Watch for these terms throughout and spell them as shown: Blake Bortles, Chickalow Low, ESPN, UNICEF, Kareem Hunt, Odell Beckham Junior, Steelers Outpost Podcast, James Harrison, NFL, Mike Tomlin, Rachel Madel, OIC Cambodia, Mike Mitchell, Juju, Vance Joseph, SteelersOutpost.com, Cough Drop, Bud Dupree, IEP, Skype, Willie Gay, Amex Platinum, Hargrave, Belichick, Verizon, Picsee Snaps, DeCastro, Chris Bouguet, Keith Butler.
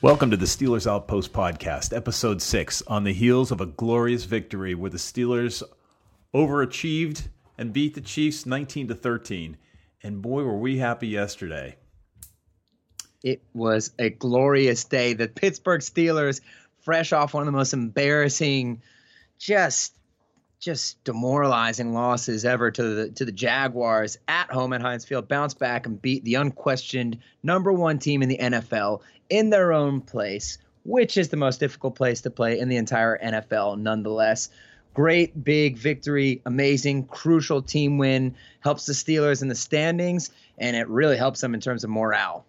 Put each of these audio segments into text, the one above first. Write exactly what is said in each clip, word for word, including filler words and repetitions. Welcome to the Steelers Outpost Podcast, Episode six, on the heels of a glorious victory where the Steelers overachieved and beat the Chiefs nineteen to thirteen. And boy, were we happy yesterday. It was a glorious day. The Pittsburgh Steelers, fresh off one of the most embarrassing, just just demoralizing losses ever to the to the Jaguars at home at Heinz Field, bounced back and beat the unquestioned number one team in the N F L in their own place, which is the most difficult place to play in the entire N F L nonetheless. Great big victory, amazing, crucial team win, helps the Steelers in the standings, and it really helps them in terms of morale.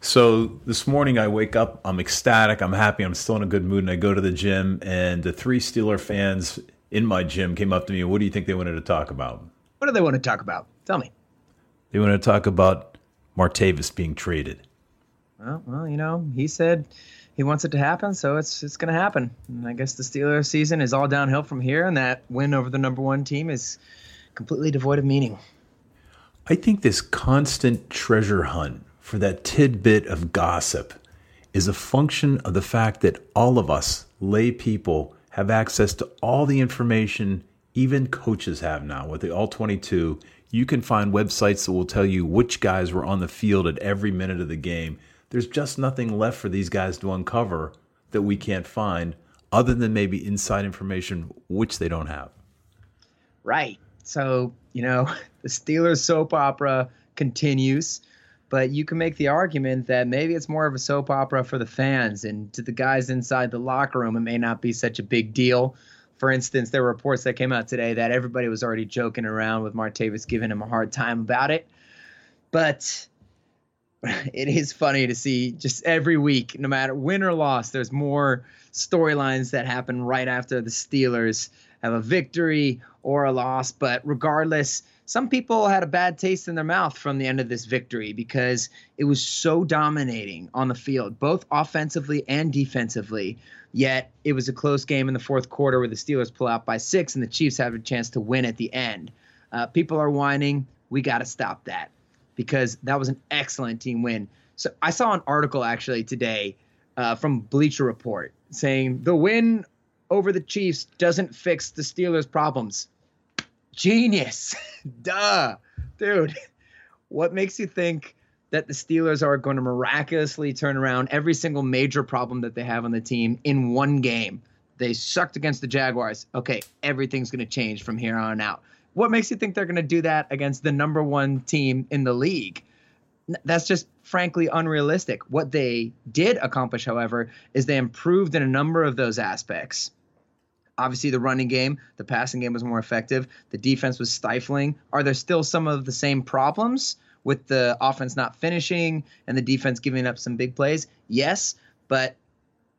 So this morning I wake up, I'm ecstatic, I'm happy, I'm still in a good mood, and I go to the gym, and the three Steeler fans in my gym came up to me, what do you think they wanted to talk about? What do they want to talk about? Tell me. They want to talk about Martavis being traded. Well, well, you know, he said he wants it to happen, so it's it's going to happen. And I guess the Steelers season is all downhill from here, and that win over the number one team is completely devoid of meaning. I think this constant treasure hunt for that tidbit of gossip is a function of the fact that all of us lay people have access to all the information even coaches have now with the All twenty-two. You can find websites that will tell you which guys were on the field at every minute of the game. There's just nothing left for these guys to uncover that we can't find other than maybe inside information, which they don't have. Right. So, you know, the Steelers soap opera continues, but you can make the argument that maybe it's more of a soap opera for the fans, and to the guys inside the locker room, it may not be such a big deal. For instance, there were reports that came out today that everybody was already joking around with Martavis giving him a hard time about it. But it is funny to see just every week, no matter win or loss, there's more storylines that happen right after the Steelers have a victory or a loss. But regardless, some people had a bad taste in their mouth from the end of this victory because it was so dominating on the field, both offensively and defensively. Yet it was a close game in the fourth quarter where the Steelers pull out by six and the Chiefs have a chance to win at the end. Uh, people are whining. We got to stop that, because that was an excellent team win. So I saw an article actually today uh, from Bleacher Report saying the win over the Chiefs doesn't fix the Steelers' problems. Genius. Duh. Dude, what makes you think that the Steelers are going to miraculously turn around every single major problem that they have on the team in one game? They sucked against the Jaguars. Okay, everything's going to change from here on out. What makes you think they're going to do that against the number one team in the league? That's just frankly unrealistic. What they did accomplish, however, is they improved in a number of those aspects. Obviously, the running game, the passing game was more effective. The defense was stifling. Are there still some of the same problems with the offense not finishing and the defense giving up some big plays? Yes, but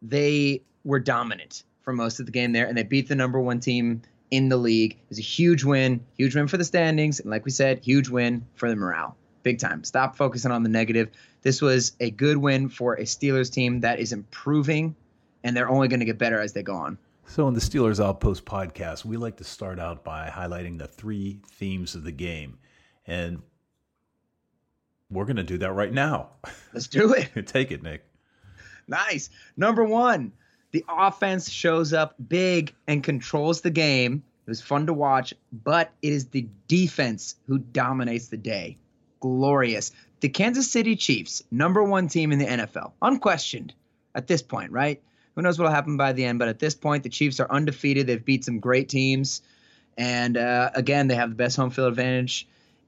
they were dominant for most of the game there, and they beat the number one team in the league. It was a huge win, huge win for the standings, and like we said, huge win for the morale. Big time. Stop focusing on the negative. This was a good win for a Steelers team that is improving, and they're only going to get better as they go on. So in the Steelers Outpost Podcast, we like to start out by highlighting the three themes of the game, and we're going to do that right now. Let's do it. Take it, Nick. Nice. Number one. The offense shows up big and controls the game. It was fun to watch, but it is the defense who dominates the day. Glorious. The Kansas City Chiefs, number one team in the N F L, unquestioned at this point, right? Who knows what will happen by the end, but at this point, the Chiefs are undefeated. They've beat some great teams, and uh, again, they have the best home field advantage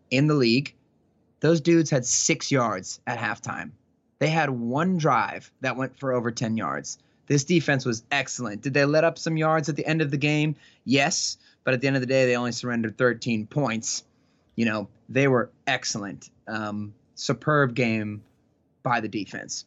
in the league. Those dudes had six yards at halftime. They had one drive that went for over ten yards. This defense was excellent. Did they let up some yards at the end of the game? Yes, but at the end of the day, they only surrendered thirteen points. You know, they were excellent. Um, superb game by the defense.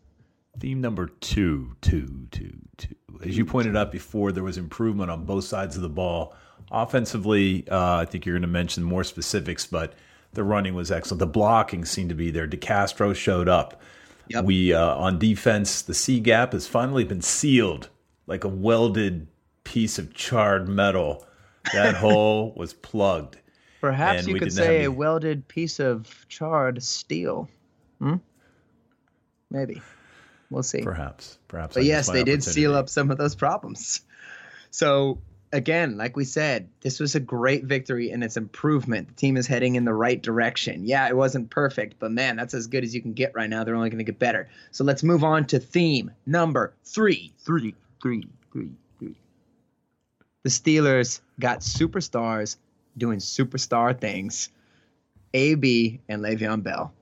Theme number two, two, two, two. As you pointed out before, there was improvement on both sides of the ball. Offensively, uh, I think you're going to mention more specifics, but the running was excellent. The blocking seemed to be there. DeCastro showed up. Yep. We uh, on defense, the C gap has finally been sealed like a welded piece of charred metal. That hole was plugged. Perhaps and you could say any... a welded piece of charred steel. Hmm? Maybe. We'll see. Perhaps. Perhaps. But yes, they did seal up some of those problems. So, again, like we said, this was a great victory and it's improvement. The team is heading in the right direction. Yeah, it wasn't perfect, but, man, that's as good as you can get right now. They're only going to get better. So let's move on to theme number three. Three, three, three, three. The Steelers got superstars doing superstar things. A B and Le'Veon Bell.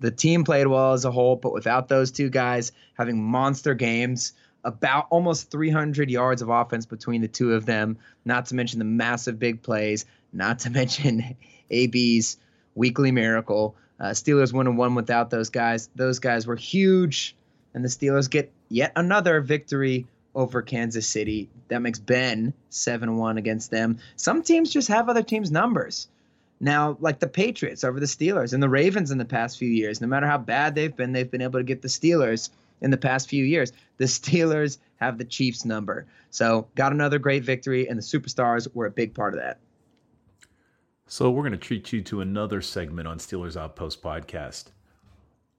The team played well as a whole, but without those two guys having monster games, about almost three hundred yards of offense between the two of them, not to mention the massive big plays, not to mention A B's weekly miracle. Uh, Steelers won and won without those guys. Those guys were huge, and the Steelers get yet another victory over Kansas City. That makes Ben seven one against them. Some teams just have other teams' numbers. Now, like the Patriots over the Steelers and the Ravens in the past few years, no matter how bad they've been, they've been able to get the Steelers in the past few years. The Steelers have the Chiefs' number. So got another great victory, and the superstars were a big part of that. So we're going to treat you to another segment on Steelers Outpost Podcast.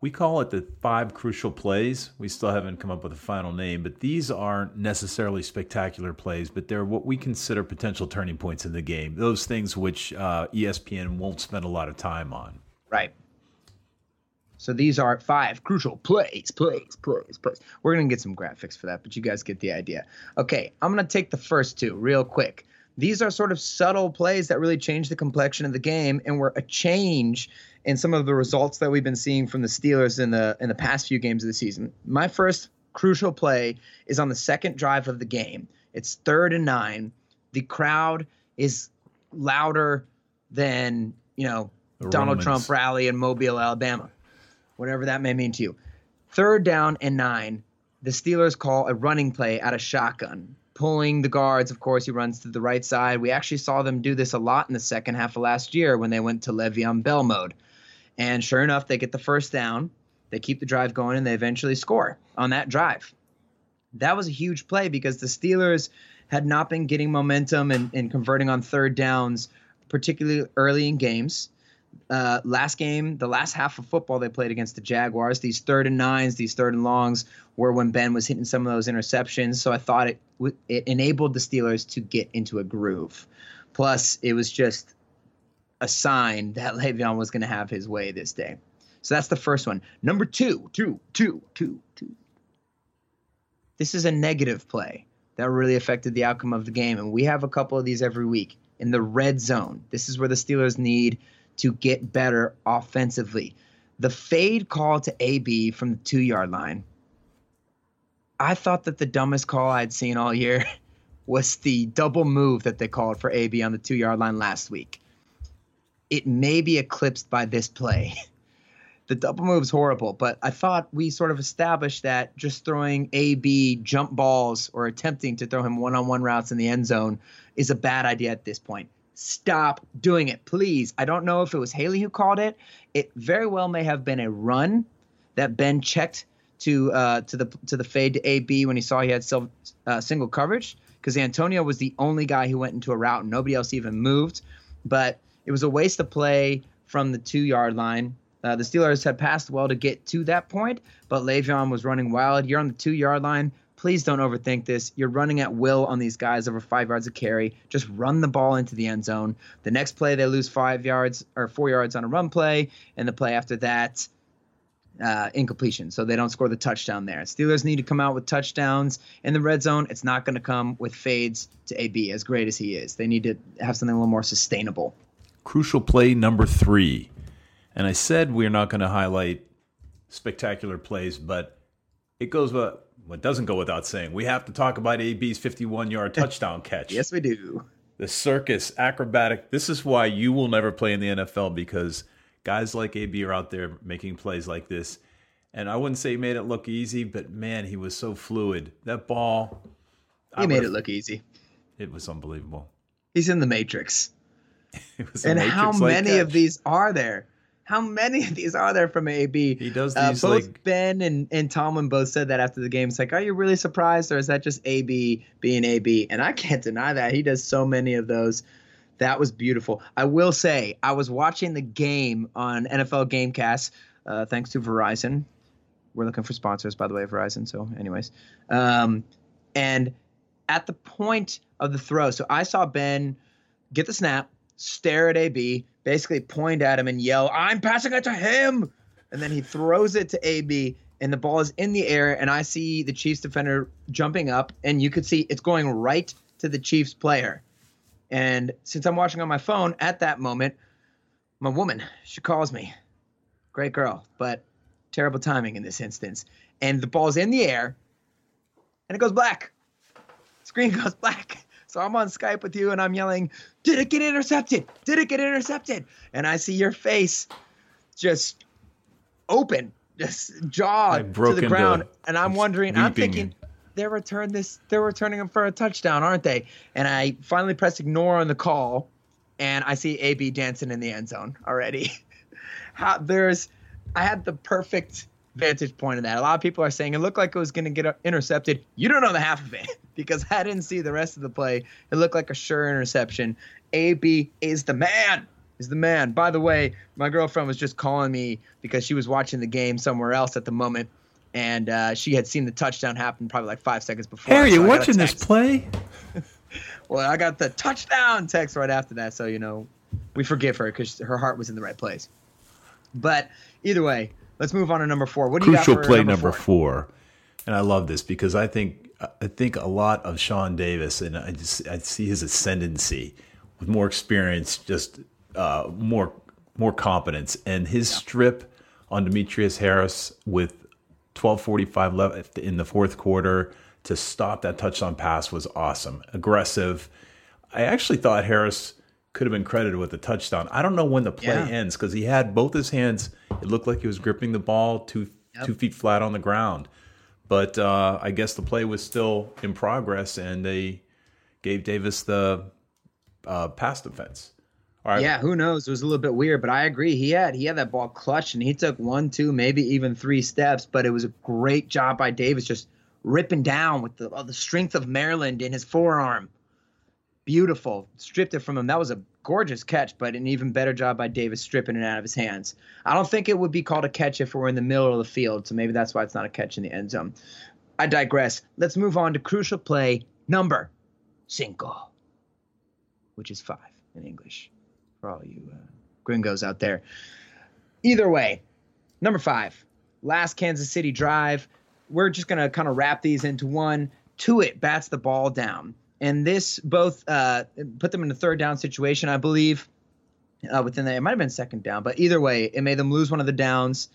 We call it the five crucial plays. We still haven't come up with a final name, but these aren't necessarily spectacular plays, but they're what we consider potential turning points in the game, those things which uh, E S P N won't spend a lot of time on. Right. So these are five crucial plays, plays, plays, plays. We're going to get some graphics for that, but you guys get the idea. Okay, I'm going to take the first two real quick. These are sort of subtle plays that really changed the complexion of the game and were a change in some of the results that we've been seeing from the Steelers in the in the past few games of the season. My first crucial play is on the second drive of the game. It's third and nine. The crowd is louder than, you know, the Donald Romans. Trump rally in Mobile, Alabama, whatever that may mean to you. Third down and nine, the Steelers call a running play out of shotgun. Pulling the guards, of course, he runs to the right side. We actually saw them do this a lot in the second half of last year when they went to Le'Veon Bell mode. And sure enough, they get the first down. They keep the drive going, and they eventually score on that drive. That was a huge play because the Steelers had not been getting momentum and, and converting on third downs, particularly early in games. Uh, last game, the last half of football they played against the Jaguars, these third and nines, these third and longs were when Ben was hitting some of those interceptions. So I thought it it enabled the Steelers to get into a groove. Plus, it was just a sign that Le'Veon was going to have his way this day. So that's the first one. Number two, two, two, two, two. This is a negative play that really affected the outcome of the game. And we have a couple of these every week in the red zone. This is where the Steelers need to get better offensively. The fade call to A B from the two-yard line. I thought that the dumbest call I'd seen all year was the double move that they called for A B on the two-yard line last week. It may be eclipsed by this play. The double move's horrible, but I thought we sort of established that just throwing A B jump balls or attempting to throw him one-on-one routes in the end zone is a bad idea at this point. Stop doing it, please. I don't know if it was Haley who called it. It very well may have been a run that Ben checked to uh, to the to the fade to A B when he saw he had self, uh, single coverage because Antonio was the only guy who went into a route and nobody else even moved. But it was a waste of play from the two-yard line. Uh, the Steelers had passed well to get to that point, but Le'Veon was running wild. You're on the two-yard line. Please don't overthink this. You're running at will on these guys over five yards of carry. Just run the ball into the end zone. The next play, they lose five yards or four yards on a run play, and the play after that, uh, incompletion, so they don't score the touchdown there. Steelers need to come out with touchdowns in the red zone. It's not going to come with fades to A B, as great as he is. They need to have something a little more sustainable. Crucial play number three. And I said we're not going to highlight spectacular plays, but it goes what what doesn't go without saying. We have to talk about A B's fifty-one-yard touchdown catch. Yes, we do. The circus, acrobatic. This is why you will never play in the N F L, because guys like A B are out there making plays like this. And I wouldn't say he made it look easy, but, man, he was so fluid. That ball. He I made it look easy. It was unbelievable. He's in the Matrix. It was a and how many catch. of these are there? How many of these are there from A B? He does these uh, both like Ben and, and Tomlin both said that after the game. It's like, are you really surprised, or is that just A B being A B? And I can't deny that. He does so many of those. That was beautiful. I will say, I was watching the game on N F L Gamecast, uh, thanks to Verizon. We're looking for sponsors, by the way, Verizon. So anyways. Um, and at the point of the throw, so I saw Ben get the snap, stare at A B, basically point at him and yell, "I'm passing it to him!" And then he throws it to A B, and the ball is in the air, and I see the Chiefs defender jumping up, and you could see it's going right to the Chiefs player. And since I'm watching on my phone at that moment, my woman, she calls me. Great girl, but terrible timing in this instance. And the ball's in the air, and it goes black. Screen goes black. So I'm on Skype with you, and I'm yelling, "Did it get intercepted? Did it get intercepted?" And I see your face just open, just jaw to the ground, and I'm wondering, weeping. I'm thinking, they're returning this, they're returning him for a touchdown, aren't they? And I finally press ignore on the call, and I see A B dancing in the end zone already. How there's, I had the perfect vantage point of that. A lot of people are saying it looked like it was going to get intercepted. You don't know the half of it, because I didn't see the rest of the play. It looked like a sure interception. A B is the man, is the man. By the way, my girlfriend was just calling me because she was watching the game somewhere else at the moment, and uh, she had seen the touchdown happen probably like five seconds before. Hey, are you watching this play? Well, I got the touchdown text right after that, so, you know, we forgive her because her heart was in the right place. But either way, let's move on to number four. What do you got for number four? Crucial play number four. And I love this because I think I think a lot of Sean Davis, and I just I see his ascendancy with more experience, just uh, more more competence, and his yeah. strip on Demetrius Harris with twelve forty-five left in the fourth quarter to stop that touchdown pass was awesome. Aggressive. I actually thought Harris could have been credited with a touchdown. I don't know when the play yeah. ends, because he had both his hands. It looked like he was gripping the ball two yep. two feet flat on the ground. But uh, I guess the play was still in progress, and they gave Davis the uh, pass defense. All right. Yeah, who knows? It was a little bit weird, but I agree. He had he had that ball clutched, and he took one, two, maybe even three steps, but it was a great job by Davis just ripping down with the, oh, the strength of Maryland in his forearm. Beautiful. Stripped it from him. That was a gorgeous catch, but an even better job by Davis stripping it out of his hands. I don't think it would be called a catch if it were in the middle of the field, so maybe that's why it's not a catch in the end zone. I digress. Let's move on to crucial play number cinco, which is five in English for all you uh, gringos out there. Either way, number five, last Kansas City drive. We're just going to kind of wrap these into one. Tewitt bats the ball down. And this both uh, put them in a third down situation, I believe, uh, within that. It might have been second down, but either way, it made them lose one of the downs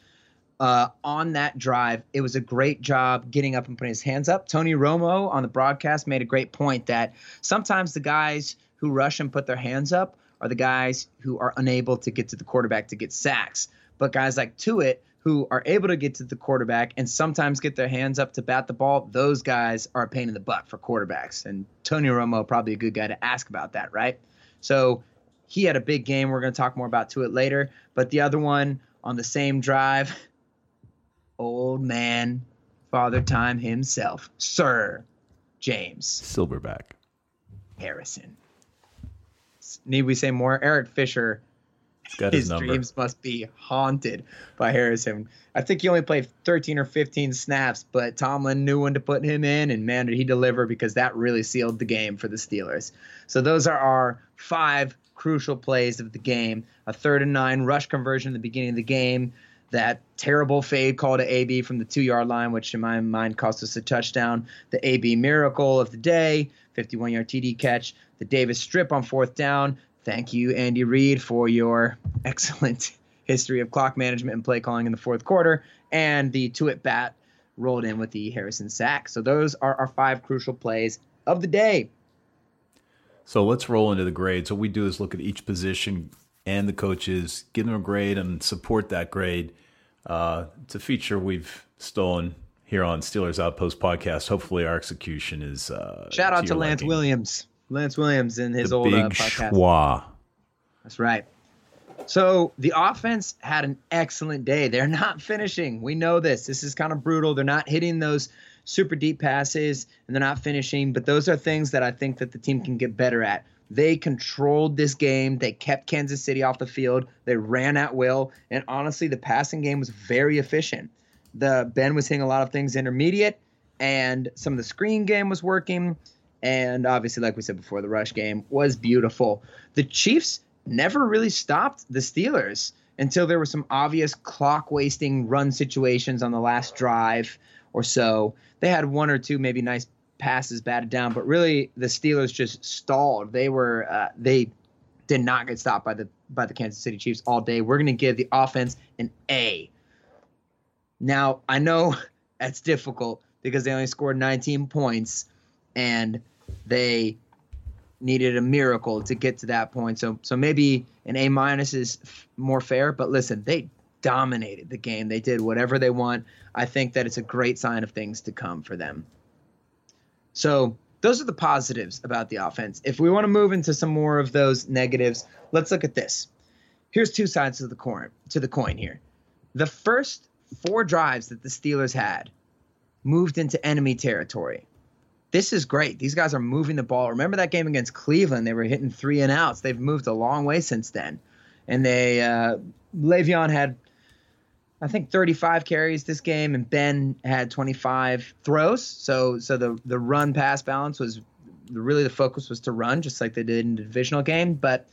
uh, on that drive. It was a great job getting up and putting his hands up. Tony Romo on the broadcast made a great point that sometimes the guys who rush and put their hands up are the guys who are unable to get to the quarterback to get sacks. But guys like Tewitt, who are able to get to the quarterback and sometimes get their hands up to bat the ball, those guys are a pain in the butt for quarterbacks. And Tony Romo, probably a good guy to ask about that, right? So he had a big game. We're going to talk more about Tewitt later. But the other one on the same drive, old man, Father Time himself, Sir James Silverback Harrison. Need we say more? Eric Fisher. Got his, his dreams must be haunted by Harrison. I think he only played thirteen or fifteen snaps, but Tomlin knew when to put him in, and man, did he deliver, because that really sealed the game for the Steelers. So those are our five crucial plays of the game. A third and nine rush conversion at the beginning of the game. that terrible fade call to A B from the two-yard line, which in my mind cost us a touchdown, the A B miracle of the day, fifty-one-yard T D catch, the Davis strip on fourth down. Thank you, Andy Reid, for your excellent history of clock management and play calling in the fourth quarter, and the Tewitt bat rolled in with the Harrison sack. So those are our five crucial plays of the day. So let's roll into the grades. What we do is look at each position and the coaches, give them a grade and support that grade. Uh, it's a feature we've stolen here on Steelers Outpost Podcast. Hopefully our execution is... Uh, Shout out to, to Lance ranking. Williams. Lance Williams and his the old big uh, podcast. Schwa. That's right. So the offense had an excellent day. They're not finishing. We know this. This is kind of brutal. They're not hitting those super deep passes, and they're not finishing. But those are things that I think that the team can get better at. They controlled this game. They kept Kansas City off the field. They ran at will. And honestly, the passing game was very efficient. The Ben was hitting a lot of things intermediate, and some of the screen game was working. And obviously, like we said before, the rush game was beautiful. The Chiefs never really stopped the Steelers until there were some obvious clock-wasting run situations on the last drive or so. They had one or two maybe nice passes batted down, but really the Steelers just stalled. They were uh, they did not get stopped by the by the Kansas City Chiefs all day. We're going to give the offense an A. Now, I know that's difficult because they only scored nineteen points, and they needed a miracle to get to that point. So so maybe an A minus is f- more fair, but listen, they dominated the game. They did whatever they want. I think that it's a great sign of things to come for them. So those are the positives about the offense. If we want to move into some more of those negatives, let's look at this. Here's two sides of the coin, to the coin here. The first four drives that the Steelers had moved into enemy territory. This is great. These guys are moving the ball. Remember that game against Cleveland? They were hitting three and outs. They've moved a long way since then. And they uh, Le'Veon had, I think, thirty-five carries this game, and Ben had twenty-five throws. So so the, the run-pass balance was really the focus was to run, just like they did in the divisional game. But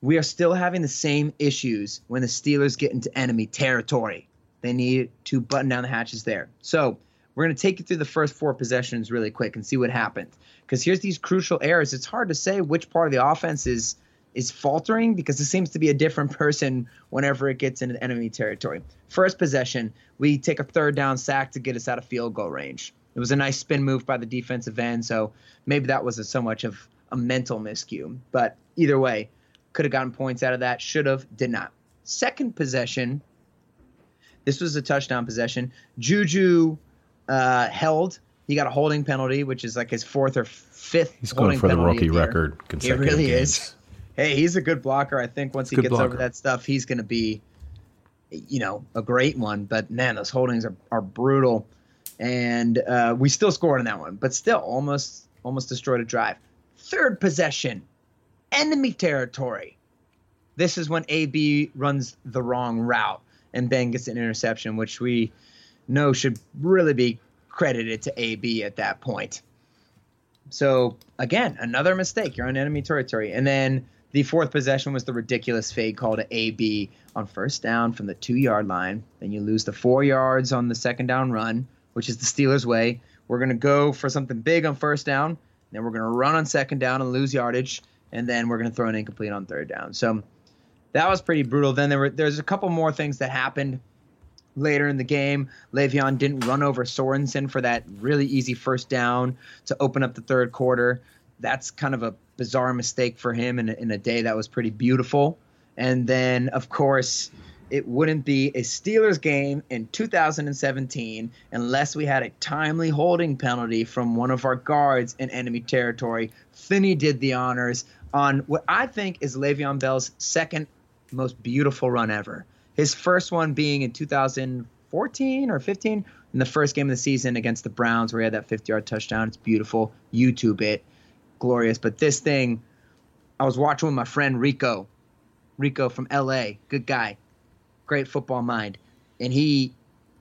we are still having the same issues when the Steelers get into enemy territory. They need to button down the hatches there. So we're going to take you through the first four possessions really quick and see what happened. Because here's these crucial errors. It's hard to say which part of the offense is is faltering because it seems to be a different person whenever it gets into enemy territory. First possession, we take a third down sack to get us out of field goal range. It was a nice spin move by the defensive end, so maybe that wasn't so much of a mental miscue. But either way, could have gotten points out of that, should have, did not. Second possession, this was a touchdown possession. Juju... Uh, held. He got a holding penalty, which is like his fourth or fifth. He's going for the rookie record. It really games. is. Hey, he's a good blocker. I think once he good gets blocker. over that stuff, he's going to be, you know, a great one. But man, those holdings are, are brutal. And uh, we still scored on that one, but still almost almost destroyed a drive. Third possession, enemy territory. This is when A B runs the wrong route and Ben gets an interception, which we No should really be credited to A B at that point. So, again, another mistake. You're on enemy territory. And then the fourth possession was the ridiculous fade call to A B on first down from the two-yard line. Then you lose the four yards on the second down run, which is the Steelers' way. We're going to go for something big on first down. Then we're going to run on second down and lose yardage. And then we're going to throw an incomplete on third down. So that was pretty brutal. Then there were there's a couple more things that happened. Later in the game, Le'Veon didn't run over Sorensen for that really easy first down to open up the third quarter. That's kind of a bizarre mistake for him in a, in a day that was pretty beautiful. And then, of course, it wouldn't be a Steelers game in two thousand seventeen unless we had a timely holding penalty from one of our guards in enemy territory. Finney did the honors on what I think is Le'Veon Bell's second most beautiful run ever. His first one being in two thousand fourteen or fifteen in the first game of the season against the Browns where he had that fifty-yard touchdown. It's beautiful. YouTube it. Glorious. But this thing, I was watching with my friend Rico. Rico from L A. Good guy. Great football mind. And he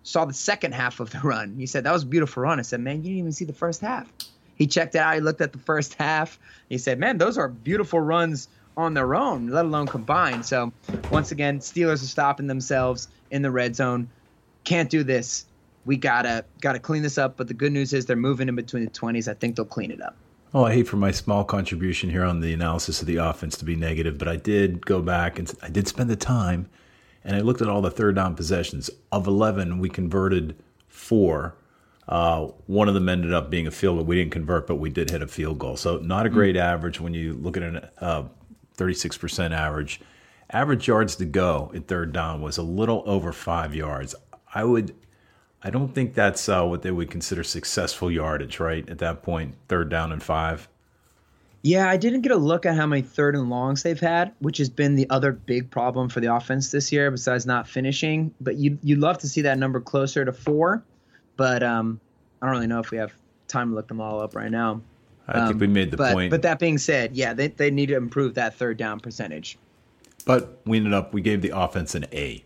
saw the second half of the run. He said, that was a beautiful run. I said, man, you didn't even see the first half. He checked it out. He looked at the first half. He said, man, those are beautiful runs on their own, let alone combined. So once again, Steelers are stopping themselves in the red zone. Can't do this. We gotta gotta clean this up. But the good news is they're moving in between the twenties. I think they'll clean it up. Oh, I hate for my small contribution here on the analysis of the offense to be negative, but I did go back and I did spend the time, and I looked at all the third down possessions. Of eleven, we converted four. Uh, one of them ended up being a field goal. We didn't convert, but we did hit a field goal. So not a great average when you look at a uh, thirty-six percent average. Average yards to go at third down was a little over five yards. I would, I don't think that's uh, what they would consider successful yardage, right? At that point, third down and five. Yeah, I didn't get a look at how many third and longs they've had, which has been the other big problem for the offense this year besides not finishing. But you, you'd love to see that number closer to four. But um, I don't really know if we have time to look them all up right now. I um, think we made the but, point. But that being said, yeah, they they need to improve that third down percentage. But we ended up, we gave the offense an A.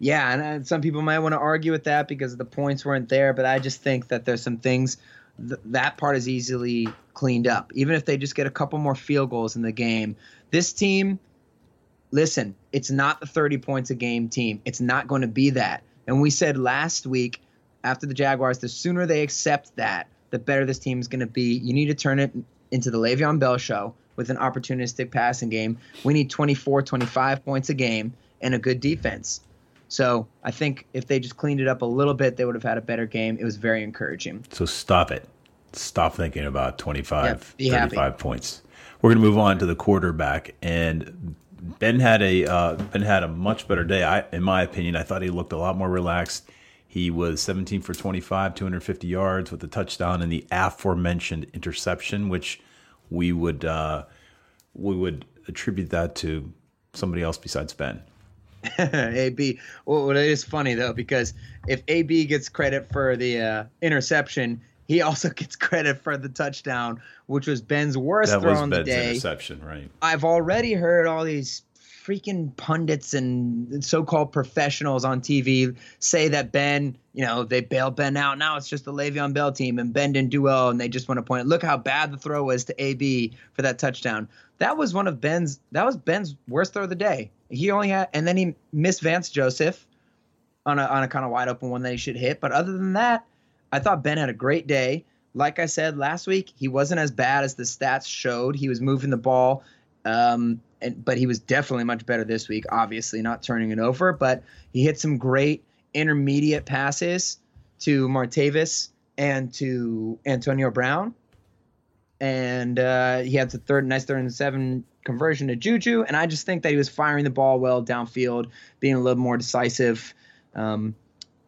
Yeah, and some people might want to argue with that because the points weren't there. But I just think that there's some things, th- that part is easily cleaned up. Even if they just get a couple more field goals in the game. This team, listen, it's not the thirty points a game team. It's not going to be that. And we said last week, after the Jaguars, the sooner they accept that, the better this team is going to be. You need to turn it into the Le'Veon Bell show with an opportunistic passing game. We need twenty-four, twenty-five points a game and a good defense. So I think if they just cleaned it up a little bit, they would have had a better game. It was very encouraging. So stop it. Stop thinking about twenty-five, yeah, thirty-five happy. Points. We're going to move on to the quarterback. And Ben had a uh, Ben had a much better day, I, in my opinion. I thought he looked a lot more relaxed. He was seventeen for twenty-five, two hundred fifty yards with a touchdown and the aforementioned interception, which we would uh, we would attribute that to somebody else besides Ben. A B. Well, it is funny, though, because if A B gets credit for the uh, interception, he also gets credit for the touchdown, which was Ben's worst that throw on the day. That was Ben's interception, right. I've already heard all these freaking pundits and so-called professionals on T V say that Ben, you know, they bailed Ben out. Now it's just the Le'Veon Bell team, and Ben didn't do well, and they just want to point out, look how bad the throw was to A B for that touchdown. That was one of Ben's – that was Ben's worst throw of the day. He only had – and then he missed Vance Joseph on a on a kind of wide-open one that he should hit. But other than that, I thought Ben had a great day. Like I said last week, he wasn't as bad as the stats showed. He was moving the ball um, – And, but he was definitely much better this week, obviously not turning it over. But he hit some great intermediate passes to Martavis and to Antonio Brown. And uh, he had the third, nice third and seven conversion to Juju. And I just think that he was firing the ball well downfield, being a little more decisive. Um,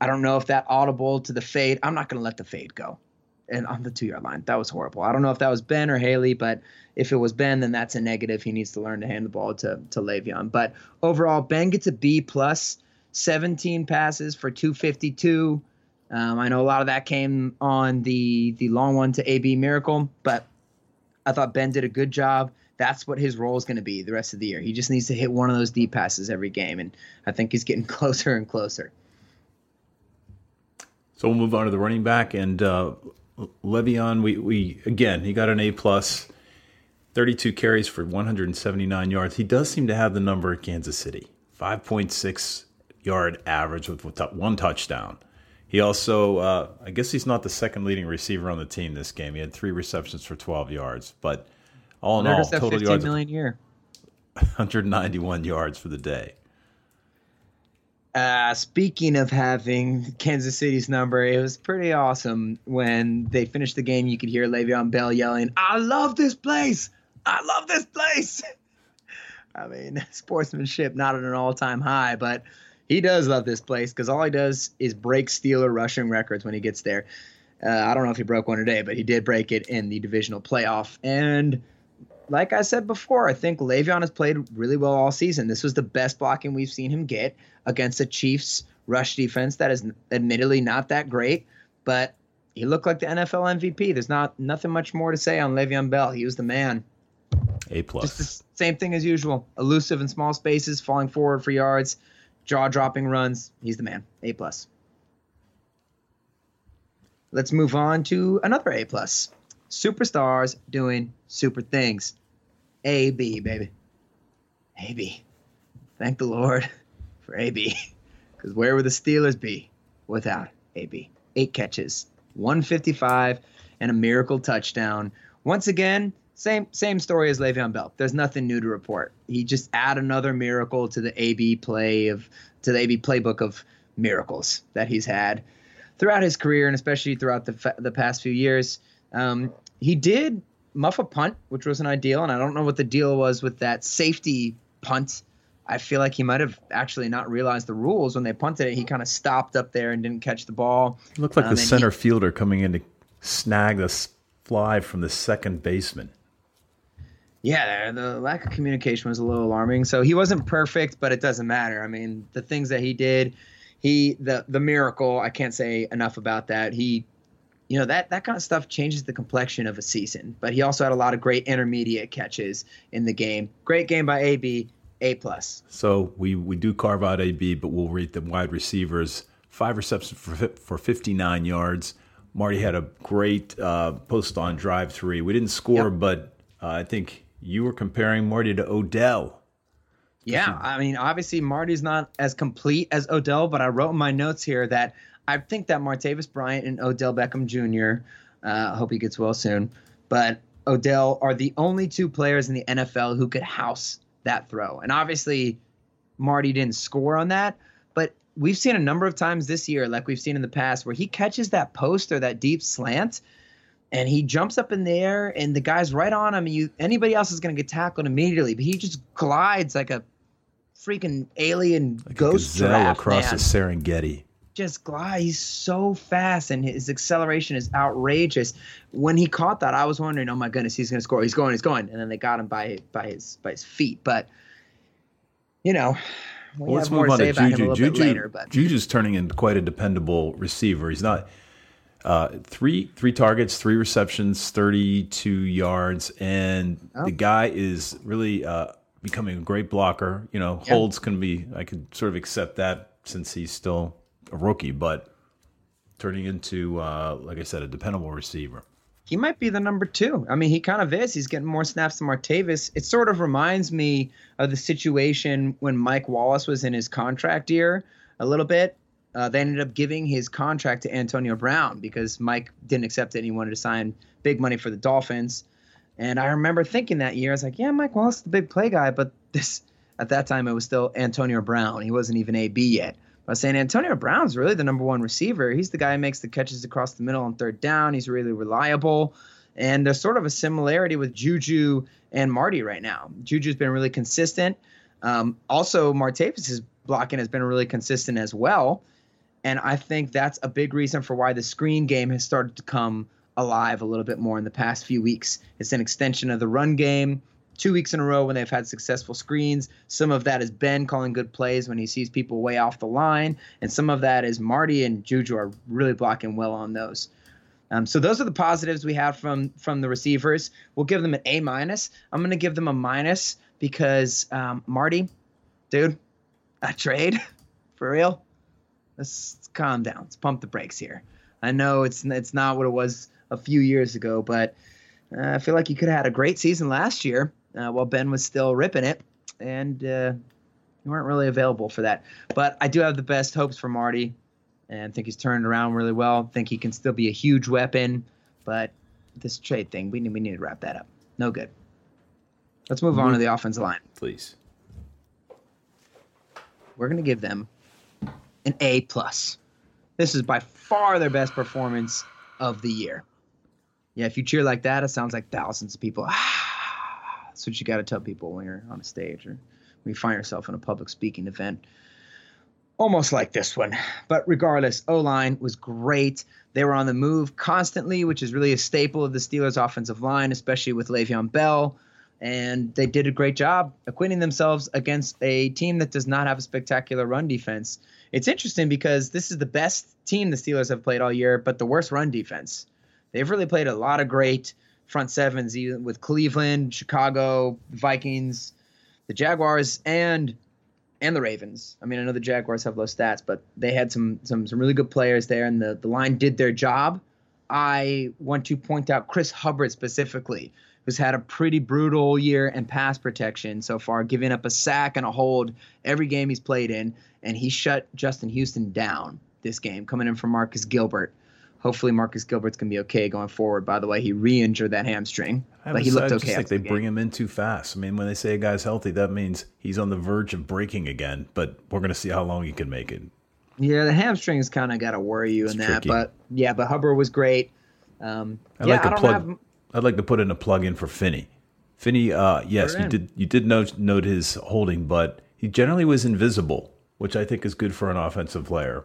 I don't know if that audible to the fade. I'm not going to let the fade go. And on the two-yard line. That was horrible. I don't know if that was Ben or Haley, but if it was Ben, then that's a negative. He needs to learn to hand the ball to, to Le'Veon. But overall, Ben gets a B plus, seventeen passes for two fifty-two. Um, I know a lot of that came on the, the long one to A B Miracle, but I thought Ben did a good job. That's what his role is going to be the rest of the year. He just needs to hit one of those deep passes every game, and I think he's getting closer and closer. So we'll move on to the running back, and uh, – Le'Veon, we, we again, he got an A plus, thirty-two carries for one hundred seventy-nine yards. He does seem to have the number at Kansas City, five point six yard average with one touchdown. He also, uh, I guess he's not the second leading receiver on the team this game. He had three receptions for twelve yards, but all in all, total yards, million year. one hundred ninety-one yards for the day. Uh, speaking of having Kansas City's number, it was pretty awesome when they finished the game. You could hear Le'Veon Bell yelling, "I love this place! I love this place!" I mean, sportsmanship not at an all-time high, but he does love this place because all he does is break Steeler rushing records when he gets there. Uh, I don't know if he broke one today, but he did break it in the divisional playoff. And like I said before, I think Le'Veon has played really well all season. This was the best blocking we've seen him get against the Chiefs rush defense that is admittedly not that great, but he looked like the N F L M V P. There's not nothing much more to say on Le'Veon Bell. He was the man. A plus. Just the same thing as usual. Elusive in small spaces, falling forward for yards, jaw-dropping runs. He's the man. A plus. Let's move on to another A plus. Superstars doing super things. A B, baby. A B. Thank the Lord for A B. Because where would the Steelers be without A B? Eight catches, one fifty-five, and a miracle touchdown. Once again, same same story as Le'Veon Bell. There's nothing new to report. He just add another miracle to the A B play of to the A B playbook of miracles that he's had throughout his career, and especially throughout the the past few years. Um, he did muff a punt, which wasn't ideal, and I don't know what the deal was with that safety punt. I feel like he might have actually not realized the rules when they punted it. He kind of stopped up there and didn't catch the ball. It looked like um, the center he, fielder coming in to snag the fly from the second baseman. Yeah, the lack of communication was a little alarming. So he wasn't perfect, but it doesn't matter. I mean, the things that he did, he the the miracle, I can't say enough about that. He, you know, that, that kind of stuff changes the complexion of a season. But he also had a lot of great intermediate catches in the game. Great game by A B. A plus. So we, we do carve out A B, but we'll rate the wide receivers. Five receptions for for fifty-nine yards. Marty had a great uh, post on drive three. We didn't score, yep. but uh, I think you were comparing Marty to Odell. Yeah, I mean, obviously Marty's not as complete as Odell, but I wrote in my notes here that I think that Martavis Bryant and Odell Beckham Junior, uh, I hope he gets well soon, but Odell are the only two players in the N F L who could house that throw. And obviously Marty didn't score on that, but we've seen a number of times this year, like we've seen in the past, where he catches that post or that deep slant and he jumps up in the air and the guy's right on him. You, anybody else is going to get tackled immediately, but he just glides like a freaking alien like ghost giraffe across man. the Serengeti. Just glide. He's so fast and his acceleration is outrageous. When he caught that, I was wondering, oh my goodness, he's going to score. He's going, he's going. And then they got him by by his by his feet. But, you know, we well, have more to say about Juju. him a little Juju, bit later. But Juju's turning into quite a dependable receiver. He's not uh, three three targets, three receptions, thirty-two yards, and oh. the guy is really uh, becoming a great blocker. You know, yeah. holds can be. I could sort of accept that since he's still a rookie, but turning into, uh, like I said, a dependable receiver. He might be the number two. I mean, he kind of is. He's getting more snaps than Martavis. It sort of reminds me of the situation when Mike Wallace was in his contract year a little bit. Uh, they ended up giving his contract to Antonio Brown because Mike didn't accept it and he wanted to sign big money for the Dolphins. And I remember thinking that year, I was like, yeah, Mike Wallace is the big play guy, but this at that time it was still Antonio Brown. He wasn't even A B yet. I was saying Antonio Brown's really the number one receiver. He's the guy who makes the catches across the middle on third down. He's really reliable. And there's sort of a similarity with Juju and Marty right now. Juju's been really consistent. Um, also, Martavis's blocking has been really consistent as well. And I think that's a big reason for why the screen game has started to come alive a little bit more in the past few weeks. It's an extension of the run game. Two weeks in a row when they've had successful screens. Some of that is Ben calling good plays when he sees people way off the line. And some of that is Marty and Juju are really blocking well on those. Um, so those are the positives we have from from the receivers. We'll give them an A minus. I'm going to give them a minus because um, Marty, dude, a trade for real. Let's calm down. Let's pump the brakes here. I know it's it's not what it was a few years ago, but uh, I feel like you could have had a great season last year. Uh, while Ben was still ripping it, and uh, you weren't really available for that. But I do have the best hopes for Marty, and I think he's turned around really well. I think he can still be a huge weapon, but this trade thing, we need, we need to wrap that up. No good. Let's move mm-hmm. on to the offensive line. Please. We're going to give them an A plus. This is by far their best performance of the year. Yeah, if you cheer like that, it sounds like thousands of people. That's what you got to tell people when you're on a stage or when you find yourself in a public speaking event. Almost like this one. But regardless, O-line was great. They were on the move constantly, which is really a staple of the Steelers' offensive line, especially with Le'Veon Bell. And they did a great job acquitting themselves against a team that does not have a spectacular run defense. It's interesting because this is the best team the Steelers have played all year, but the worst run defense. They've really played a lot of great front sevens with Cleveland, Chicago, Vikings, the Jaguars, and and the Ravens. I mean, I know the Jaguars have low stats, but they had some some, some really good players there, and the, the line did their job. I want to point out Chris Hubbard specifically, who's had a pretty brutal year in pass protection so far, giving up a sack and a hold every game he's played in, and he shut Justin Houston down this game, coming in from Marcus Gilbert. Hopefully Marcus Gilbert's going to be okay going forward. By the way, he re-injured that hamstring, I but he looked okay. I just think they the bring him in too fast. I mean, when they say a guy's healthy, that means he's on the verge of breaking again, but we're going to see how long he can make it. Yeah, the hamstring has kind of got to worry you it's in tricky. that. But, yeah, but Hubbard was great. Um, I'd, yeah, like to plug, have... I'd like to put in a plug in for Finney. Finney, uh, yes, you did, you did note, note his holding, but he generally was invisible, which I think is good for an offensive player.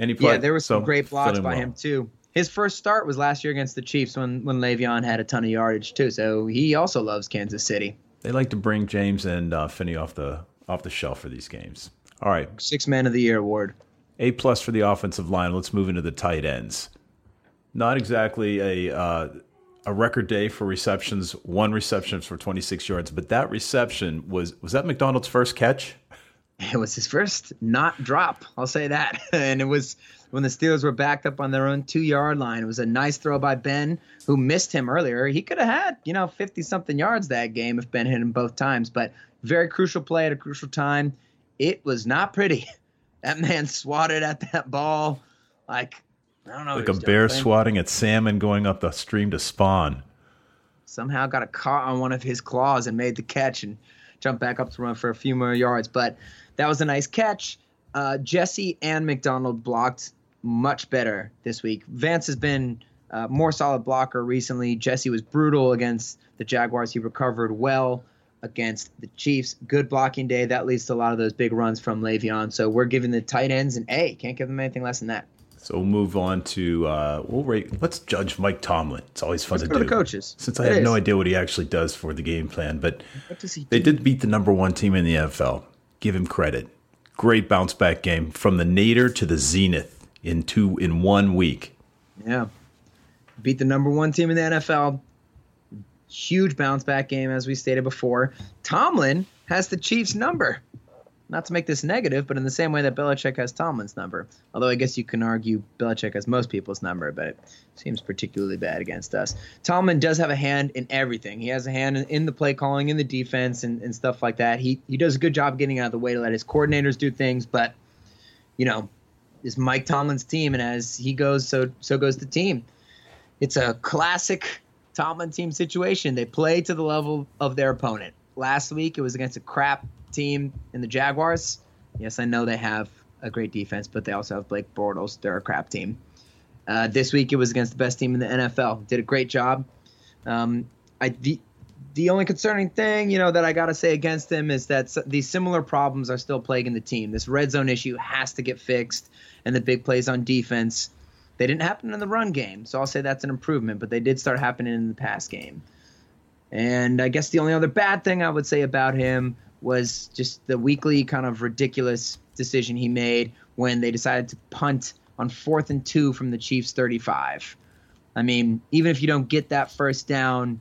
And he played, yeah, there was some so great blocks by well. him, too. His first start was last year against the Chiefs when, when Le'Veon had a ton of yardage, too. So he also loves Kansas City. They like to bring James and uh, Finney off the off the shelf for these games. All right. Six Man of the Year award. A-plus for the offensive line. Let's move into the tight ends. Not exactly a uh, a record day for receptions. One reception for twenty-six yards. But that reception, was was that McDonald's first catch? It was his first not drop. I'll say that. And it was when the Steelers were backed up on their own two-yard line. It was a nice throw by Ben, who missed him earlier. He could have had, you know, fifty-something yards that game if Ben hit him both times. But very crucial play at a crucial time. It was not pretty. That man swatted at that ball like, I don't know. Like a bear doing. swatting at salmon going up the stream to spawn. Somehow got a caught on one of his claws and made the catch and jumped back up to run for a few more yards. But that was a nice catch. Uh, Jesse and McDonald blocked much better this week. Vance has been a uh, more solid blocker recently. Jesse was brutal against the Jaguars. He recovered well against the Chiefs. Good blocking day. That leads to a lot of those big runs from Le'Veon. So we're giving the tight ends an A. Can't give them anything less than that. So we'll move on to uh, we'll rate. Let's judge Mike Tomlin. It's always fun let's to do. The coaches. Since it I have is. no idea what he actually does for the game plan, but they did beat the number one team in the N F L. Give him credit. Great bounce back game from the nadir to the zenith in two in one week. Yeah, beat the number one team in the N F L. Huge bounce back game, as we stated before. Tomlin has the Chiefs' number. Not to make this negative, but in the same way that Belichick has Tomlin's number. Although I guess you can argue Belichick has most people's number, but it seems particularly bad against us. Tomlin does have a hand in everything. He has a hand in the play calling, in the defense, and, and stuff like that. He he does a good job getting out of the way to let his coordinators do things, but, you know, it's Mike Tomlin's team, and as he goes, so so goes the team. It's a classic Tomlin team situation. They play to the level of their opponent. Last week, it was against a crap team in the Jaguars. Yes, I know they have a great defense, but they also have Blake Bortles. They're a crap team. Uh, this week, it was against the best team in the N F L. Did a great job. Um, I the, the only concerning thing, you know, that I got to say against them is that these similar problems are still plaguing the team. This red zone issue has to get fixed, and the big plays on defense, they didn't happen in the run game, so I'll say that's an improvement, but they did start happening in the pass game. And I guess the only other bad thing I would say about him was just the weekly kind of ridiculous decision he made when they decided to punt on fourth and two from the Chiefs' thirty-five. I mean, even if you don't get that first down,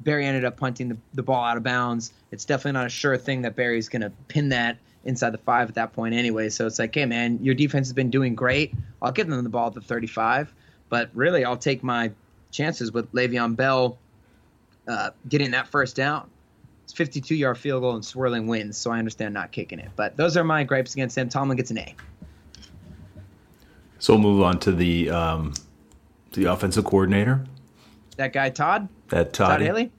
Barry ended up punting the, the ball out of bounds. It's definitely not a sure thing that Barry's going to pin that inside the five at that point anyway. So it's like, hey, man, your defense has been doing great. I'll give them the ball at the thirty-five. But really, I'll take my chances with Le'Veon Bell Uh, getting that first down. It's fifty-two-yard field goal and swirling winds, so I understand not kicking it. But those are my gripes against him. Tomlin gets an A. So we'll move on to the um, to the offensive coordinator. That guy, Todd? That Todd. Todd Haley?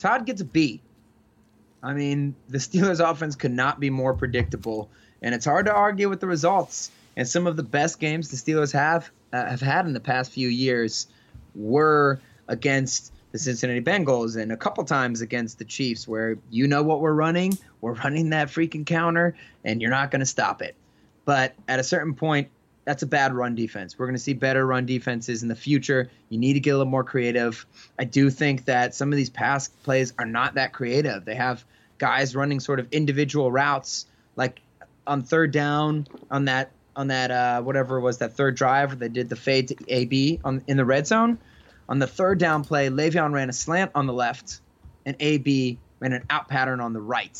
Todd gets a B. I mean, the Steelers' offense could not be more predictable, and it's hard to argue with the results. And some of the best games the Steelers have uh, have had in the past few years were against the Cincinnati Bengals and a couple times against the Chiefs, where you know what we're running. We're running that freaking counter, and you're not going to stop it. But at a certain point, that's a bad run defense. We're going to see better run defenses in the future. You need to get a little more creative. I do think that some of these pass plays are not that creative. They have guys running sort of individual routes, like on third down on that on that uh, whatever was that third drive where they did the fade to A B on in the red zone. On the third down play, Le'Veon ran a slant on the left, and A B ran an out pattern on the right.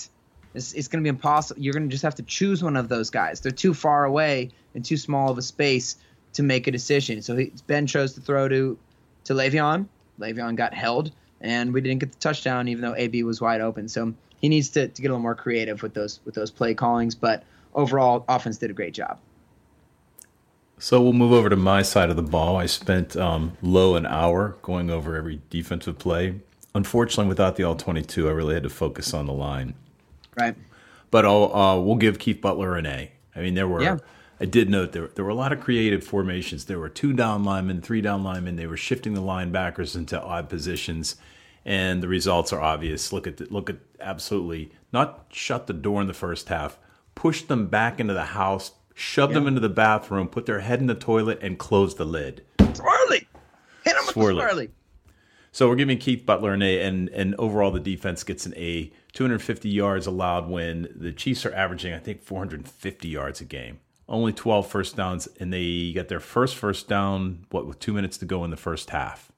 It's, it's going to be impossible. You're going to just have to choose one of those guys. They're too far away and too small of a space to make a decision. So he, Ben chose to throw to, to Le'Veon. Le'Veon got held. and we didn't get the touchdown, even though A B was wide open. So he needs to, to get a little more creative with those with those play callings. But overall, offense did a great job. So we'll move over to my side of the ball. I spent um, low an hour going over every defensive play. Unfortunately, without the all twenty-two, I really had to focus on the line. Right. But I'll, uh, we'll give Keith Butler an A. I mean, there were yeah. – I did note there, there were a lot of creative formations. There were two down linemen, three down linemen. They were shifting the linebackers into odd positions, and the results are obvious. Look at the, look at absolutely – not shut the door in the first half, pushed them back into the house, shoved yeah. them into the bathroom, put their head in the toilet, and closed the lid. Swirly! Hit them with swirly. The swirly. So we're giving Keith Butler an A, and, and overall the defense gets an A. two hundred fifty yards allowed when the Chiefs are averaging, I think, four hundred fifty yards a game. Only twelve first downs, and they got their first first down, what, with two minutes to go in the first half.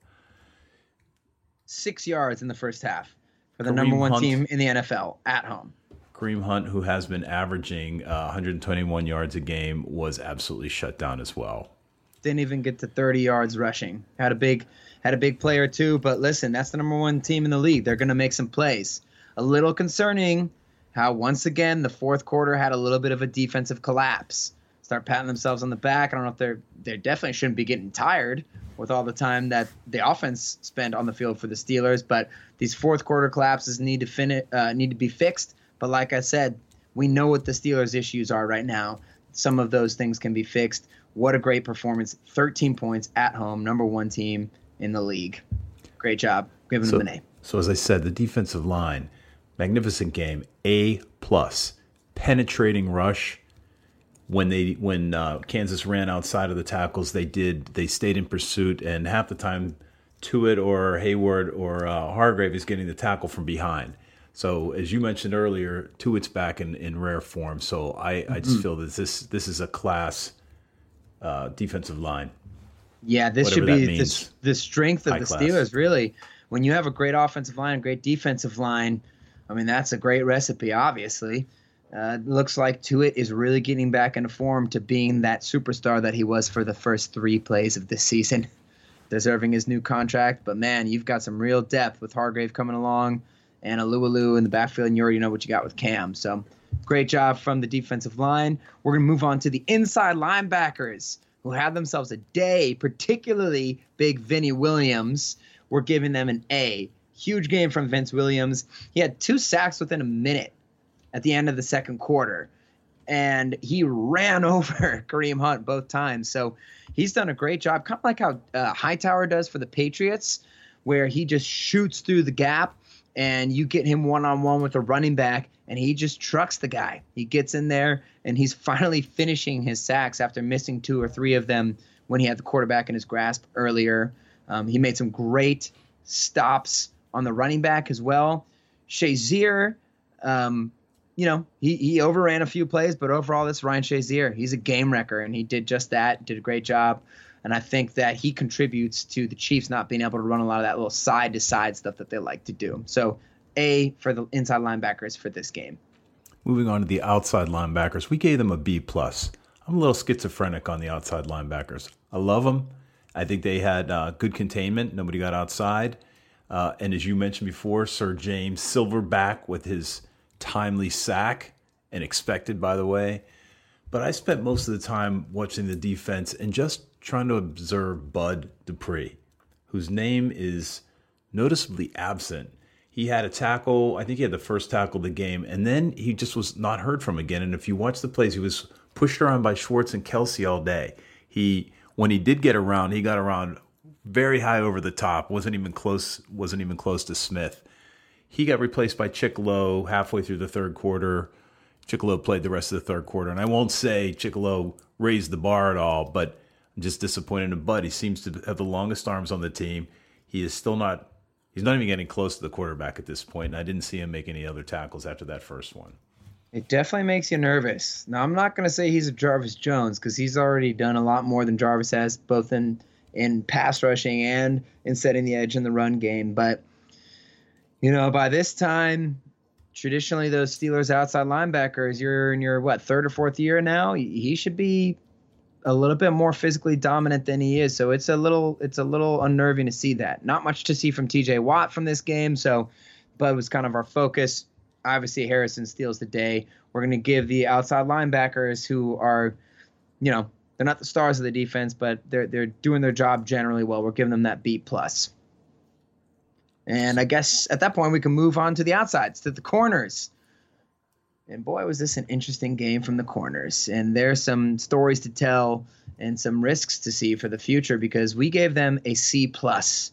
Six yards in the first half for the Kareem number one Hunt, team in the N F L at home. Kareem Hunt, who has been averaging uh, one hundred twenty-one yards a game, was absolutely shut down as well. Didn't even get to thirty yards rushing. Had a big... Had a big player too, but listen, that's the number one team in the league. They're going to make some plays. A little concerning how, once again, the fourth quarter had a little bit of a defensive collapse. Start patting themselves on the back. I don't know if they're – they definitely shouldn't be getting tired with all the time that the offense spent on the field for the Steelers, but these fourth quarter collapses need to fin- uh, need to be fixed. But like I said, we know what the Steelers' issues are right now. Some of those things can be fixed. What a great performance. thirteen points at home, number one team in the league. Great job. Giving so, them an A. So as I said, the defensive line, magnificent game, A plus. Penetrating rush. When they when uh, Kansas ran outside of the tackles, they did. They stayed in pursuit, and half the time Tewitt or Hayward or uh, Hargrave is getting the tackle from behind. So as you mentioned earlier, Tewitt's back in, in rare form. So I, mm-hmm. I just feel that this, this is a class uh, defensive line. Yeah, this Whatever should be the, the strength of High the class. Steelers, really. When you have a great offensive line, great defensive line, I mean, that's a great recipe, obviously. Uh, looks like Tewitt is really getting back into form to being that superstar that he was for the first three plays of this season, deserving his new contract. But, man, you've got some real depth with Hargrave coming along and Alualu in the backfield, and you already know what you got with Cam. So great job from the defensive line. We're going to move on to the inside linebackers, who had themselves a day, particularly big Vinny Williams. We're giving them an A. Huge game from Vince Williams. He had two sacks within a minute at the end of the second quarter, and he ran over Kareem Hunt both times. So he's done a great job, kind of like how uh, Hightower does for the Patriots, where he just shoots through the gap, and you get him one-on-one with a running back, and he just trucks the guy. He gets in there, and he's finally finishing his sacks after missing two or three of them when he had the quarterback in his grasp earlier. Um, he made some great stops on the running back as well. Shazier, um, you know, he, he overran a few plays, but overall this Ryan Shazier, he's a game wrecker, and he did just that, did a great job. And I think that he contributes to the Chiefs not being able to run a lot of that little side-to-side stuff that they like to do. So A for the inside linebackers for this game. Moving on to the outside linebackers, we gave them a B plus. I'm a little schizophrenic on the outside linebackers. I love them. I think they had uh, good containment. Nobody got outside. Uh, and as you mentioned before, Sir James Silverback with his timely sack, and expected, by the way. But I spent most of the time watching the defense and just trying to observe Bud Dupree, whose name is noticeably absent. He had a tackle. I think he had the first tackle of the game, and then he just was not heard from again. And if you watch the plays, he was pushed around by Schwartz and Kelsey all day. He, when he did get around, he got around very high over the top. wasn't even close. wasn't even close to Smith. He got replaced by Chickalow Low halfway through the third quarter. Chickalow Low played the rest of the third quarter, and I won't say Chickalow Low raised the bar at all, but I'm just disappointed in Bud. He seems to have the longest arms on the team. He is still not. He's not even getting close to the quarterback at this point, and I didn't see him make any other tackles after that first one. It definitely makes you nervous. Now, I'm not going to say he's a Jarvis Jones, because he's already done a lot more than Jarvis has, both in, in pass rushing and in setting the edge in the run game. But, you know, by this time, traditionally those Steelers outside linebackers, you're in your, what, third or fourth year now? He should be a little bit more physically dominant than he is. So it's a little it's a little unnerving to see that. Not much to see from T J Watt from this game. So Bud was kind of our focus. Obviously, Harrison steals the day. We're going to give the outside linebackers, who are, you know, they're not the stars of the defense, but they're they're doing their job generally well. We're giving them that B plus. And I guess at that point we can move on to the outsides, to the corners. And boy, was this an interesting game from the corners. And there's some stories to tell and some risks to see for the future, because we gave them a C plus.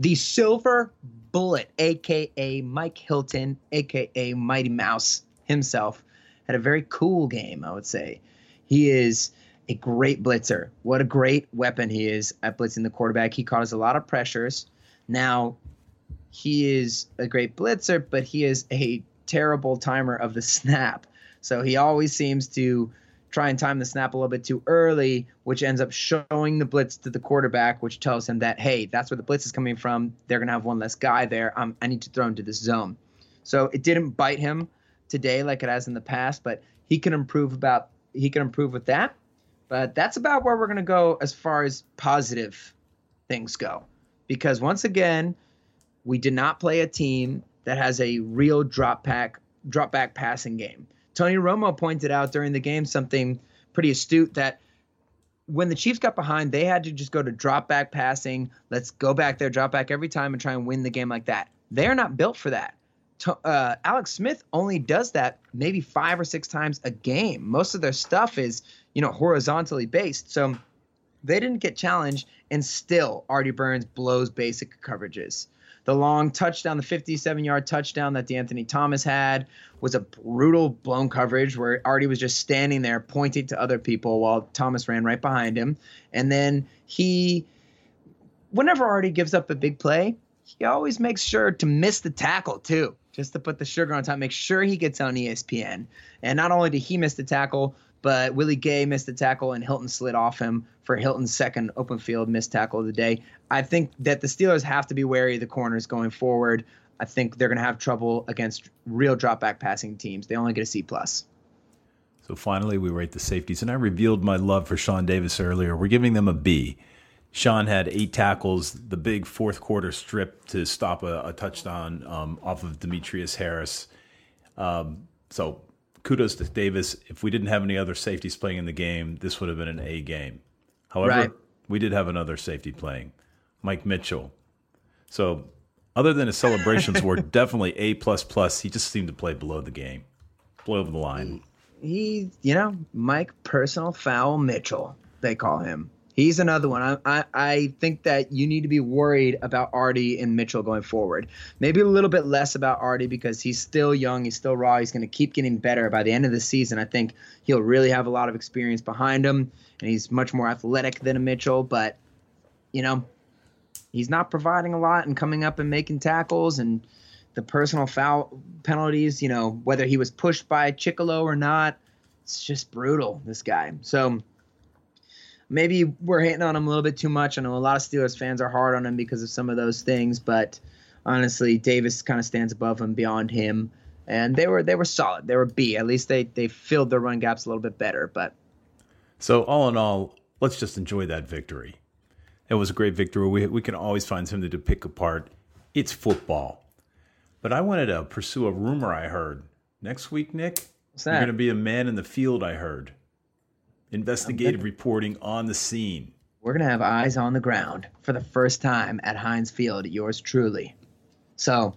The silver bullet, a k a. Mike Hilton, a k a. Mighty Mouse himself, had a very cool game, I would say. He is a great blitzer. What a great weapon he is at blitzing the quarterback. He causes a lot of pressures. Now, he is a great blitzer, but he is a terrible timer of the snap. So he always seems to try and time the snap a little bit too early, which ends up showing the blitz to the quarterback, which tells him that, hey, that's where the blitz is coming from. They're going to have one less guy there. Um, I need to throw into this zone. So it didn't bite him today like it has in the past, but he can improve about he can improve with that. But that's about where we're going to go as far as positive things go. Because once again, we did not play a team that has a real drop back, drop back passing game. Tony Romo pointed out during the game something pretty astute, that when the Chiefs got behind, they had to just go to drop back passing. Let's go back there, drop back every time, and try and win the game like that. They're not built for that. Uh, Alex Smith only does that maybe five or six times a game. Most of their stuff is, you know, horizontally based. So they didn't get challenged, and still Artie Burns blows basic coverages. The long touchdown, the fifty-seven-yard touchdown that De'Anthony Thomas had, was a brutal blown coverage where Artie was just standing there pointing to other people while Thomas ran right behind him. And then he, whenever Artie gives up a big play, he always makes sure to miss the tackle too, just to put the sugar on top, make sure he gets on E S P N. And not only did he miss the tackle, but Willie Gay missed the tackle, and Hilton slid off him for Hilton's second open field missed tackle of the day. I think that the Steelers have to be wary of the corners going forward. I think they're going to have trouble against real drop-back passing teams. They only get a C plus. So finally, we rate the safeties. And I revealed my love for Sean Davis earlier. We're giving them a B. Sean had eight tackles, the big fourth-quarter strip to stop a, a touchdown um, off of Demetrius Harris. Um, so... Kudos to Davis. If we didn't have any other safeties playing in the game, this would have been an A game. However, right. We did have another safety playing, Mike Mitchell. So other than his celebrations were definitely A plus plus, he just seemed to play below the game, below the line. He, he you know, Mike Personal Foul Mitchell, they call him. He's another one. I, I I think that you need to be worried about Artie and Mitchell going forward. Maybe a little bit less about Artie because he's still young. He's still raw. He's going to keep getting better. By the end of the season, I think he'll really have a lot of experience behind him, and he's much more athletic than a Mitchell. But, you know, he's not providing a lot and coming up and making tackles and the personal foul penalties, you know, whether he was pushed by Chickalow or not, it's just brutal, this guy. So – maybe we're hitting on him a little bit too much. I know a lot of Steelers fans are hard on him because of some of those things, but honestly, Davis kind of stands above and beyond him. And they were they were solid. They were B. At least they they filled their run gaps a little bit better. But so all in all, let's just enjoy that victory. It was a great victory. We we can always find something to pick apart. It's football. But I wanted to pursue a rumor I heard next week, Nick. What's that? You're going to be a man in the field. I heard. Investigative reporting on the scene. We're going to have eyes on the ground for the first time at Heinz Field, yours truly. So,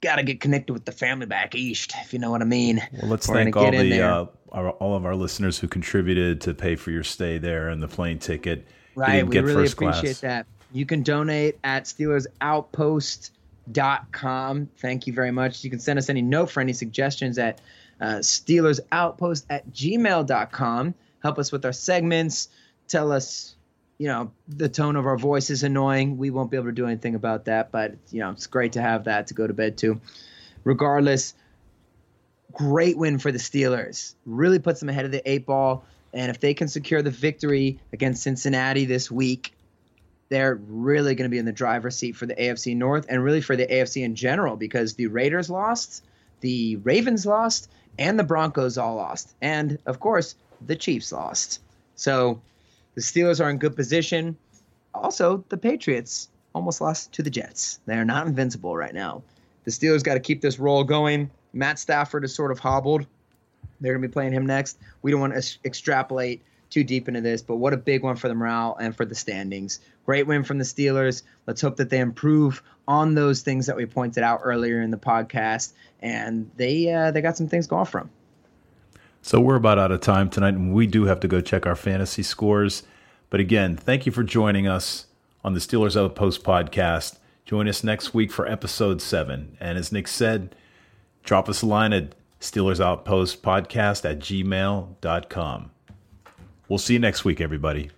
got to get connected with the family back east, if you know what I mean. Well, let's We're thank all, the, uh, our, all of our listeners who contributed to pay for your stay there and the plane ticket. Right, we really appreciate class. that. You can donate at Steelers Outpost dot com. Thank you very much. You can send us any note for any suggestions at uh, Steelers Outpost at gmail dot com. Help us with our segments. Tell us, you know, the tone of our voice is annoying. We won't be able to do anything about that, but, you know, it's great to have that to go to bed to. Regardless, great win for the Steelers. Really puts them ahead of the eight ball. And if they can secure the victory against Cincinnati this week, they're really going to be in the driver's seat for the A F C North and really for the A F C in general, because the Raiders lost, the Ravens lost, and the Broncos all lost. And, of course, the Chiefs lost. So the Steelers are in good position. Also, the Patriots almost lost to the Jets. They are not invincible right now. The Steelers got to keep this roll going. Matt Stafford is sort of hobbled. They're going to be playing him next. We don't want to extrapolate too deep into this, but what a big one for the morale and for the standings. Great win from the Steelers. Let's hope that they improve on those things that we pointed out earlier in the podcast. And they uh, they got some things going for them. So we're about out of time tonight, and we do have to go check our fantasy scores. But again, thank you for joining us on the Steelers Outpost podcast. Join us next week for episode seven. And as Nick said, drop us a line at Steelers Outpost Podcast at gmail dot com. We'll see you next week, everybody.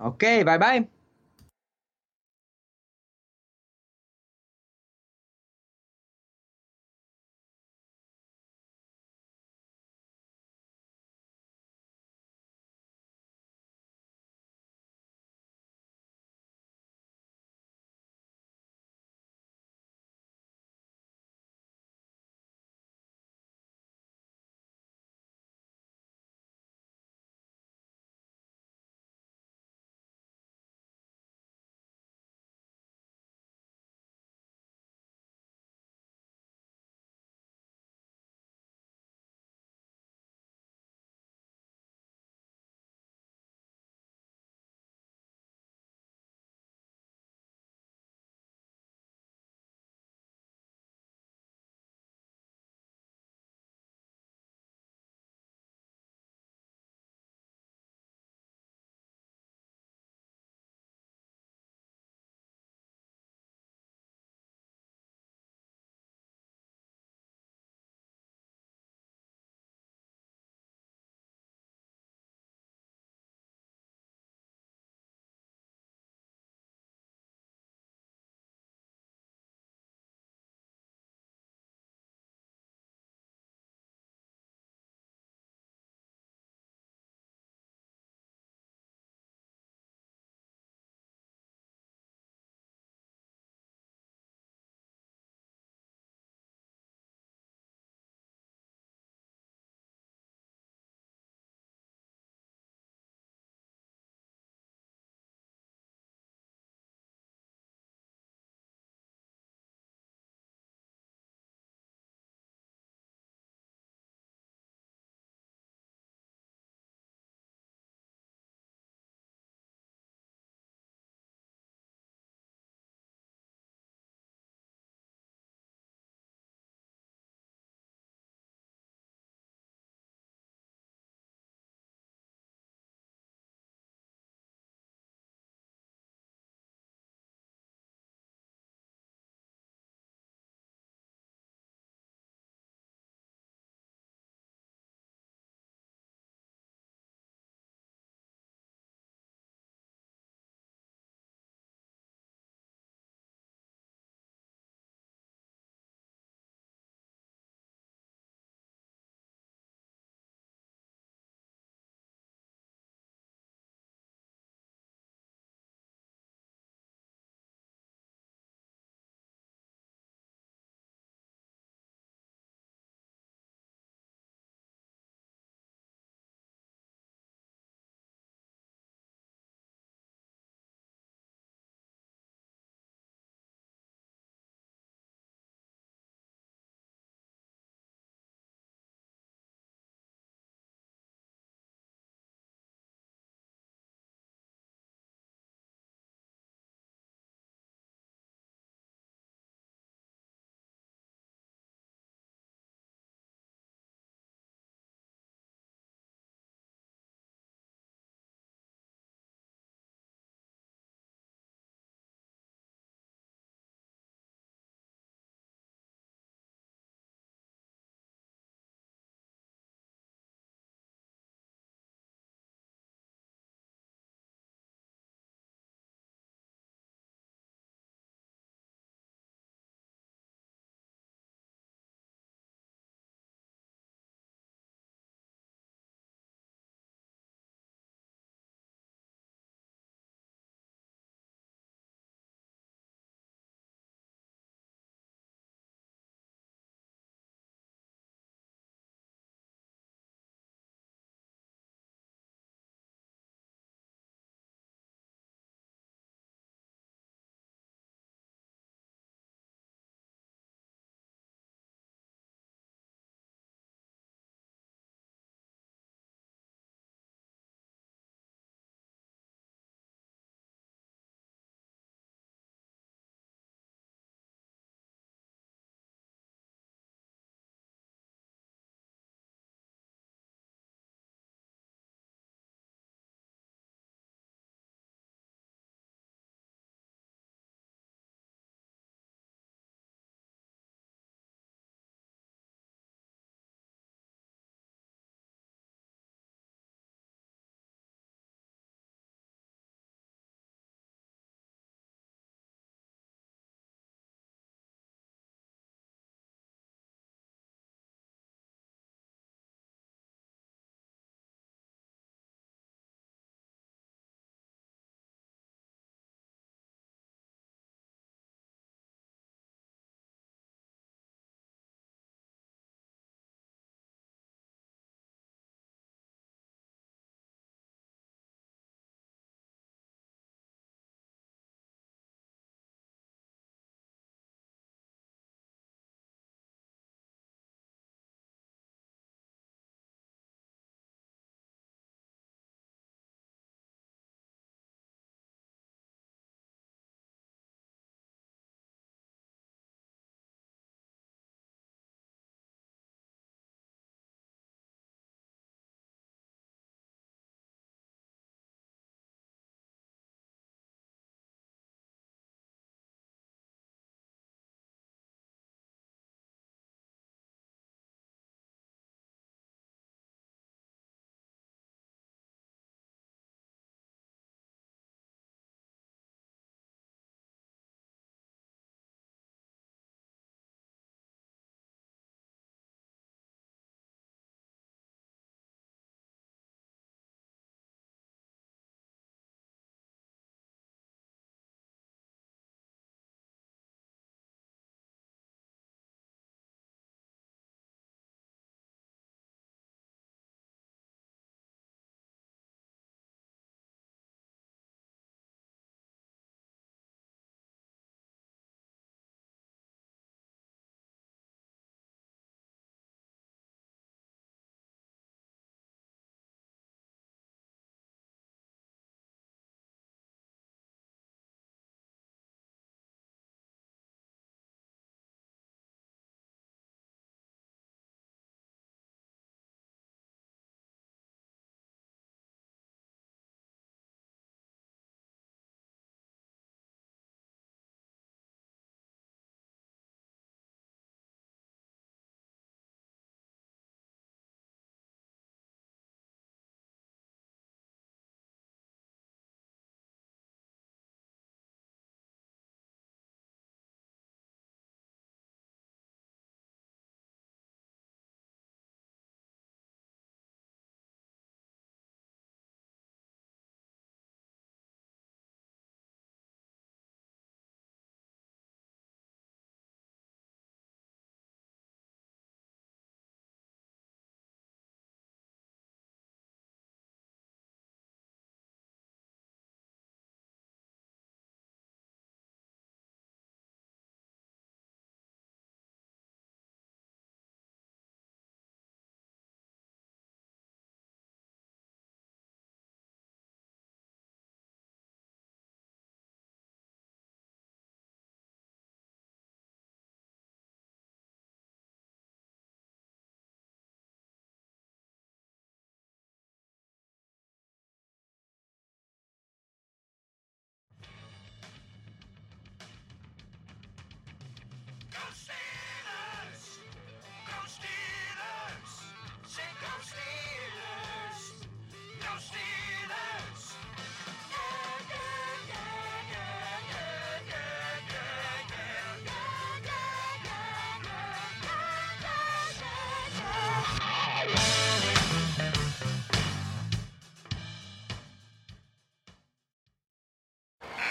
Okay, bye-bye.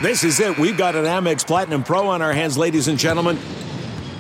This is it. We've got an Amex Platinum Pro on our hands, ladies and gentlemen.